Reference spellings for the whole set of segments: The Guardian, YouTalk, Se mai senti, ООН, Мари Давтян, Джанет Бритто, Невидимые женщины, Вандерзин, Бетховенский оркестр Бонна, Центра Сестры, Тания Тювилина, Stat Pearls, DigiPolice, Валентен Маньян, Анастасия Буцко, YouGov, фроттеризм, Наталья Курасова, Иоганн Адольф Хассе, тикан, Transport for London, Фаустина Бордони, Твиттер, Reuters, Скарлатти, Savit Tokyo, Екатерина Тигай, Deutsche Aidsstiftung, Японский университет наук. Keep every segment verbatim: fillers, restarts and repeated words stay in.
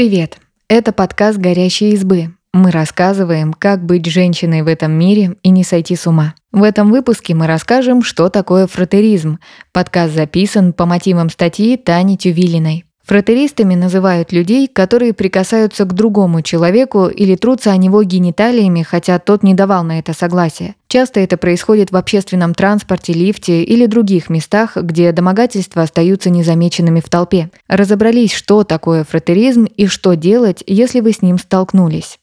Привет! Это подкаст «Горящие избы». Мы рассказываем, как быть женщиной в этом мире и не сойти с ума. В этом выпуске мы расскажем, что такое фроттеризм. Подкаст записан по мотивам статьи Тани Тювилиной. Фроттеристами называют людей, которые прикасаются к другому человеку или трутся о него гениталиями, хотя тот не давал на это согласия. Часто это происходит в общественном транспорте, лифте или других местах, где домогательства остаются незамеченными в толпе. Разобрались, что такое фроттеризм и что делать, если вы с ним столкнулись.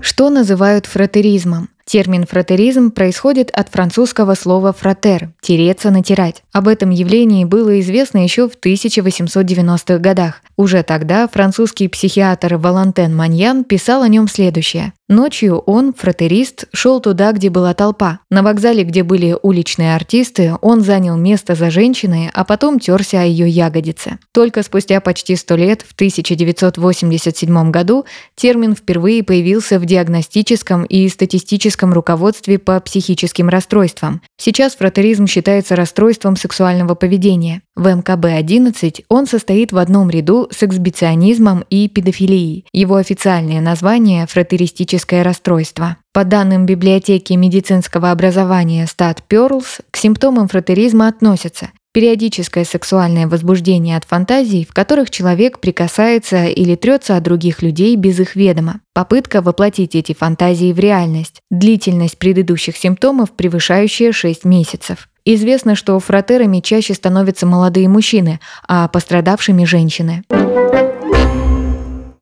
Что называют фроттеризмом? Термин фроттеризм происходит от французского слова «фротер» – «тереться, натирать». Об этом явлении было известно еще в тысяча восемьсот девяностых годах. Уже тогда французский психиатр Валентен Маньян писал о нем следующее. Ночью он, фроттерист, шел туда, где была толпа. На вокзале, где были уличные артисты, он занял место за женщиной, а потом терся о ее ягодице. Только спустя почти сто лет, в тысяча девятьсот восемьдесят седьмом году, термин впервые появился в диагностическом и статистическом руководстве по психическим расстройствам. Сейчас фроттеризм считается расстройством сексуального поведения. В эм ка бэ одиннадцать он состоит в одном ряду с эксгибиционизмом и педофилией. Его официальное название – фроттеристическое расстройство. По данным библиотеки медицинского образования Stat Pearls, к симптомам фроттеризма относятся периодическое сексуальное возбуждение от фантазий, в которых человек прикасается или трется о других людей без их ведома, попытка воплотить эти фантазии в реальность, длительность предыдущих симптомов, превышающая шесть месяцев. Известно, что фроттерами чаще становятся молодые мужчины, а пострадавшими – женщины.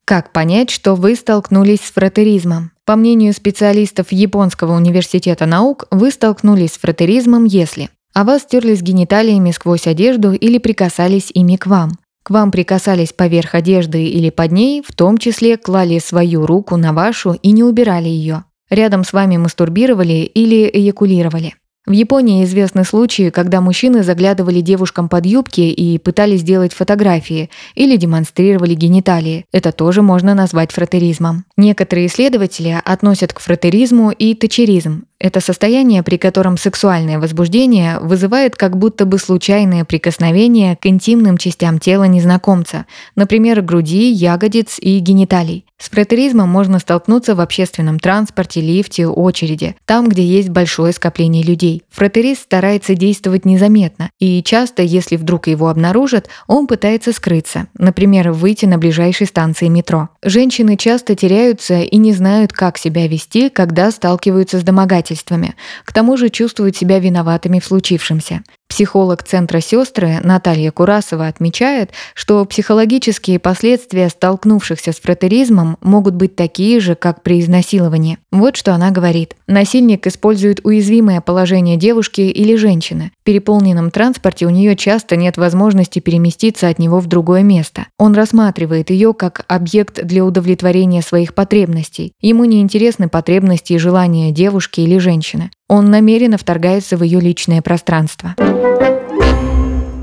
Как понять, что вы столкнулись с фроттеризмом? По мнению специалистов Японского университета наук, вы столкнулись с фроттеризмом, если о вас стерлись гениталиями сквозь одежду или прикасались ими к вам. К вам прикасались поверх одежды или под ней, в том числе клали свою руку на вашу и не убирали ее. Рядом с вами мастурбировали или эякулировали. В Японии известны случаи, когда мужчины заглядывали девушкам под юбки и пытались сделать фотографии или демонстрировали гениталии. Это тоже можно назвать фроттеризмом. Некоторые исследователи относят к фроттеризму и тачеризм. Это состояние, при котором сексуальное возбуждение вызывает как будто бы случайное прикосновение к интимным частям тела незнакомца, например, груди, ягодиц и гениталий. С фроттеризмом можно столкнуться в общественном транспорте, лифте, очереди, там, где есть большое скопление людей. Фроттерист старается действовать незаметно, и часто, если вдруг его обнаружат, он пытается скрыться, например, выйти на ближайшей станции метро. Женщины часто теряются и не знают, как себя вести, когда сталкиваются с домогательствами. К тому же чувствуют себя виноватыми в случившемся. Психолог Центра Сестры Наталья Курасова отмечает, что психологические последствия столкнувшихся с фроттеризмом могут быть такие же, как при изнасиловании. Вот что она говорит. Насильник использует уязвимое положение девушки или женщины. В переполненном транспорте у нее часто нет возможности переместиться от него в другое место. Он рассматривает ее как объект для удовлетворения своих потребностей. Ему не интересны потребности и желания девушки или женщины. Он намеренно вторгается в ее личное пространство.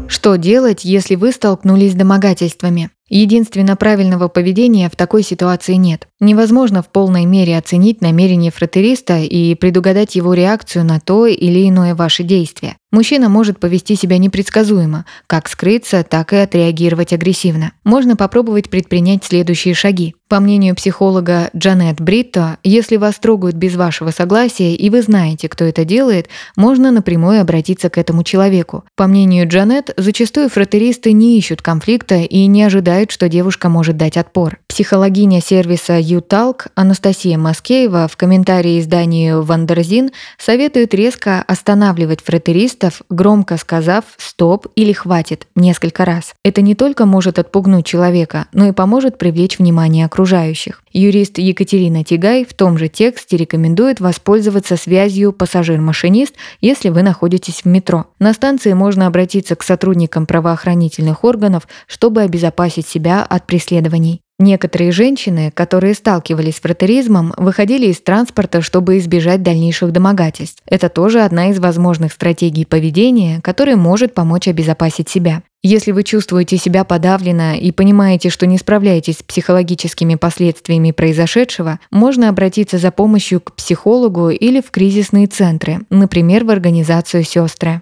Что делать, если вы столкнулись с домогательствами? Единственно правильного поведения в такой ситуации нет. Невозможно в полной мере оценить намерение фроттериста и предугадать его реакцию на то или иное ваше действие. Мужчина может повести себя непредсказуемо, как скрыться, так и отреагировать агрессивно. Можно попробовать предпринять следующие шаги. По мнению психолога Джанет Бритто, если вас трогают без вашего согласия и вы знаете, кто это делает, можно напрямую обратиться к этому человеку. По мнению Джанет, зачастую фроттеристы не ищут конфликта и не ожидают, что девушка может дать отпор. Психологиня сервиса YouTalk Анастасия Маскеева в комментарии изданию «Вандерзин» советует резко останавливать фроттеристов, громко сказав «стоп» или «хватит» несколько раз. Это не только может отпугнуть человека, но и поможет привлечь внимание окружающих. Юрист Екатерина Тигай в том же тексте рекомендует воспользоваться связью пассажир-машинист, если вы находитесь в метро. На станции можно обратиться к сотрудникам правоохранительных органов, чтобы обезопасить себя от преследований. Некоторые женщины, которые сталкивались с фроттеризмом, выходили из транспорта, чтобы избежать дальнейших домогательств. Это тоже одна из возможных стратегий поведения, которая может помочь обезопасить себя. Если вы чувствуете себя подавленно и понимаете, что не справляетесь с психологическими последствиями произошедшего, можно обратиться за помощью к психологу или в кризисные центры, например, в организацию «Сестры».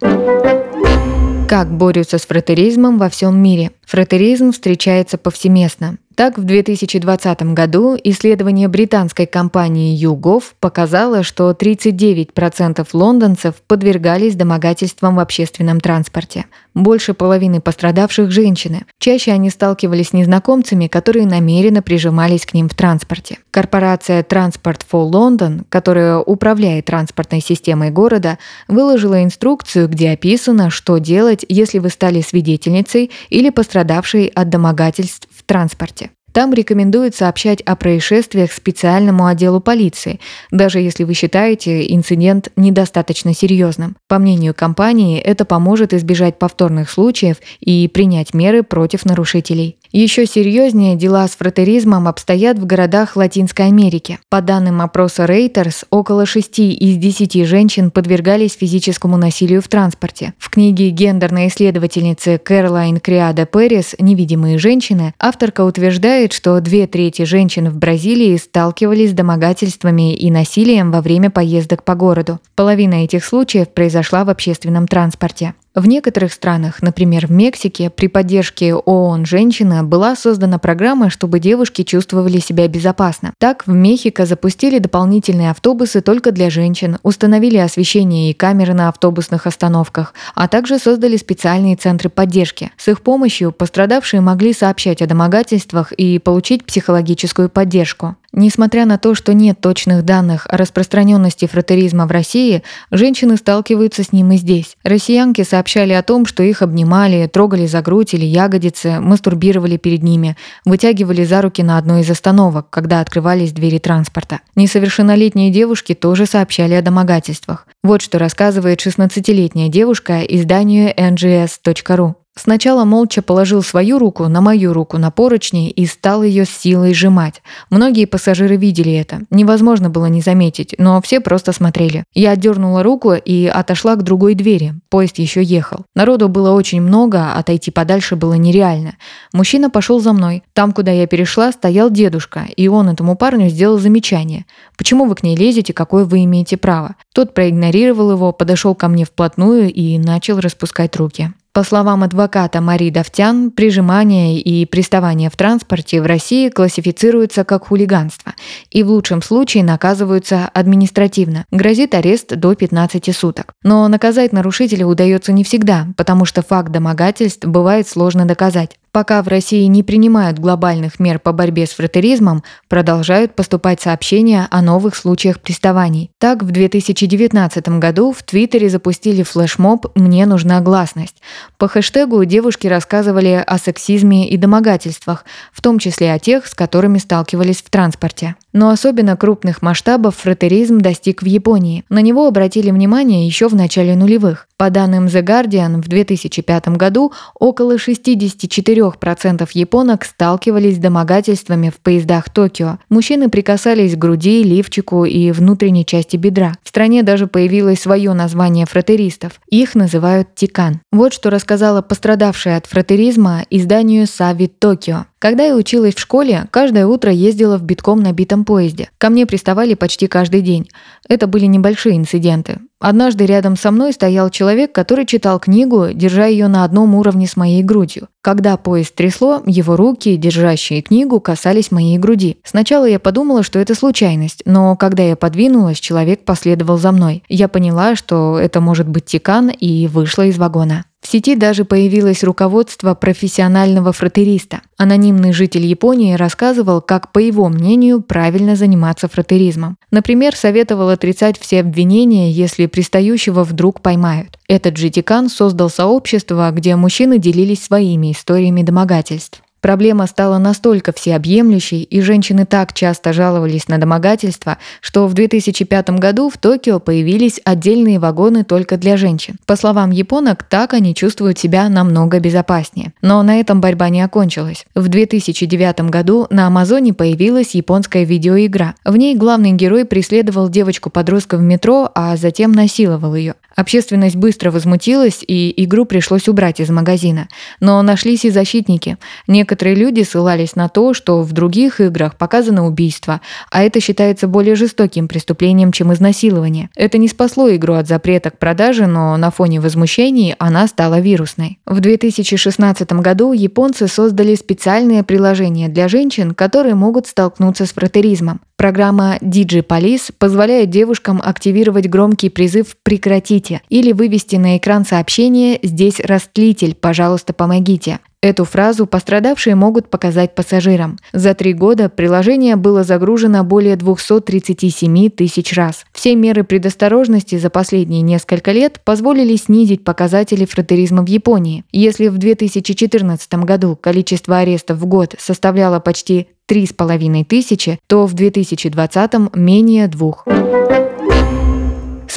Как борются с фроттеризмом во всем мире? Фроттеризм встречается повсеместно. Так, в две тысячи двадцатом году исследование британской компании YouGov показало, что тридцать девять процентов лондонцев подвергались домогательствам в общественном транспорте. Больше половины пострадавших – женщины. Чаще они сталкивались с незнакомцами, которые намеренно прижимались к ним в транспорте. Корпорация Transport for London, которая управляет транспортной системой города, выложила инструкцию, где описано, что делать, если вы стали свидетельницей или пострадавшей от домогательств в транспорте. Там рекомендуют сообщать о происшествиях специальному отделу полиции, даже если вы считаете инцидент недостаточно серьезным. По мнению компании, это поможет избежать повторных случаев и принять меры против нарушителей. Еще серьезнее дела с фроттеризмом обстоят в городах Латинской Америки. По данным опроса Reuters, около шесть из десяти женщин подвергались физическому насилию в транспорте. В книге гендерной исследовательницы Кэролайн Криадо Перес «Невидимые женщины» авторка утверждает, что две трети женщин в Бразилии сталкивались с домогательствами и насилием во время поездок по городу. Половина этих случаев произошла в общественном транспорте. В некоторых странах, например, в Мексике, при поддержке ООН «Женщина» была создана программа, чтобы девушки чувствовали себя безопасно. Так, в Мехико запустили дополнительные автобусы только для женщин, установили освещение и камеры на автобусных остановках, а также создали специальные центры поддержки. С их помощью пострадавшие могли сообщать о домогательствах и получить психологическую поддержку. Несмотря на то, что нет точных данных о распространенности фроттеризма в России, женщины сталкиваются с ним и здесь. Россиянки сообщали о том, что их обнимали, трогали за грудь или ягодицы, мастурбировали перед ними, вытягивали за руки на одной из остановок, когда открывались двери транспорта. Несовершеннолетние девушки тоже сообщали о домогательствах. Вот что рассказывает шестнадцатилетняя девушка изданию эн джи эс точка ру. «Сначала молча положил свою руку на мою руку на поручни и стал ее с силой сжимать. Многие пассажиры видели это. Невозможно было не заметить, но все просто смотрели. Я отдернула руку и отошла к другой двери. Поезд еще ехал. Народу было очень много, отойти подальше было нереально. Мужчина пошел за мной. Там, куда я перешла, стоял дедушка, и он этому парню сделал замечание. Почему вы к ней лезете, какое вы имеете право? Тот проигнорировал его, подошел ко мне вплотную и начал распускать руки». По словам адвоката Мари Давтян, прижимание и приставание в транспорте в России классифицируются как хулиганство и в лучшем случае наказываются административно. Грозит арест до пятнадцати суток. Но наказать нарушителя удается не всегда, потому что факт домогательств бывает сложно доказать. Пока в России не принимают глобальных мер по борьбе с фроттеризмом, продолжают поступать сообщения о новых случаях приставаний. Так, в две тысячи девятнадцатом году в Твиттере запустили флешмоб «Мне нужна гласность». По хэштегу девушки рассказывали о сексизме и домогательствах, в том числе о тех, с которыми сталкивались в транспорте. Но особенно крупных масштабов фроттеризм достиг в Японии. На него обратили внимание еще в начале нулевых. По данным The Guardian, в две тысячи пятом году около шестьдесят четыре процента японок сталкивались с домогательствами в поездах Токио. Мужчины прикасались к груди, лифчику и внутренней части бедра. В стране даже появилось свое название фроттеристов. Их называют тикан. Вот что рассказала пострадавшая от фроттеризма изданию Savit Tokyo. Когда я училась в школе, каждое утро ездила в битком набитом поезде. Ко мне приставали почти каждый день. Это были небольшие инциденты. Однажды рядом со мной стоял человек, который читал книгу, держа ее на одном уровне с моей грудью. Когда поезд трясло, его руки, держащие книгу, касались моей груди. Сначала я подумала, что это случайность, но когда я подвинулась, человек последовал за мной. Я поняла, что это может быть тикан, и вышла из вагона. В сети даже появилось руководство профессионального фроттериста. Анонимный житель Японии рассказывал, как, по его мнению, правильно заниматься фроттеризмом. Например, советовал отрицать все обвинения, если пристающего вдруг поймают. Этот же тикан создал сообщество, где мужчины делились своими историями домогательств. Проблема стала настолько всеобъемлющей, и женщины так часто жаловались на домогательства, что в две тысячи пятом году в Токио появились отдельные вагоны только для женщин. По словам японок, так они чувствуют себя намного безопаснее. Но на этом борьба не окончилась. В две тысячи девятом году на Амазоне появилась японская видеоигра. В ней главный герой преследовал девочку-подростка в метро, а затем насиловал ее. Общественность быстро возмутилась, и игру пришлось убрать из магазина. Но нашлись и защитники. Некоторые Некоторые люди ссылались на то, что в других играх показано убийство, а это считается более жестоким преступлением, чем изнасилование. Это не спасло игру от запрета к продаже, но на фоне возмущений она стала вирусной. В две тысячи шестнадцатом году японцы создали специальное приложение для женщин, которые могут столкнуться с фроттеризмом. Программа DigiPolice позволяет девушкам активировать громкий призыв «Прекратите» или вывести на экран сообщение «Здесь растлитель, пожалуйста, помогите». Эту фразу пострадавшие могут показать пассажирам. За три года приложение было загружено более двести тридцать семь тысяч раз. Все меры предосторожности за последние несколько лет позволили снизить показатели фроттеризма в Японии. Если в две тысячи четырнадцатом году количество арестов в год составляло почти три с половиной тысячи, то в две тысячи двадцатом менее двух.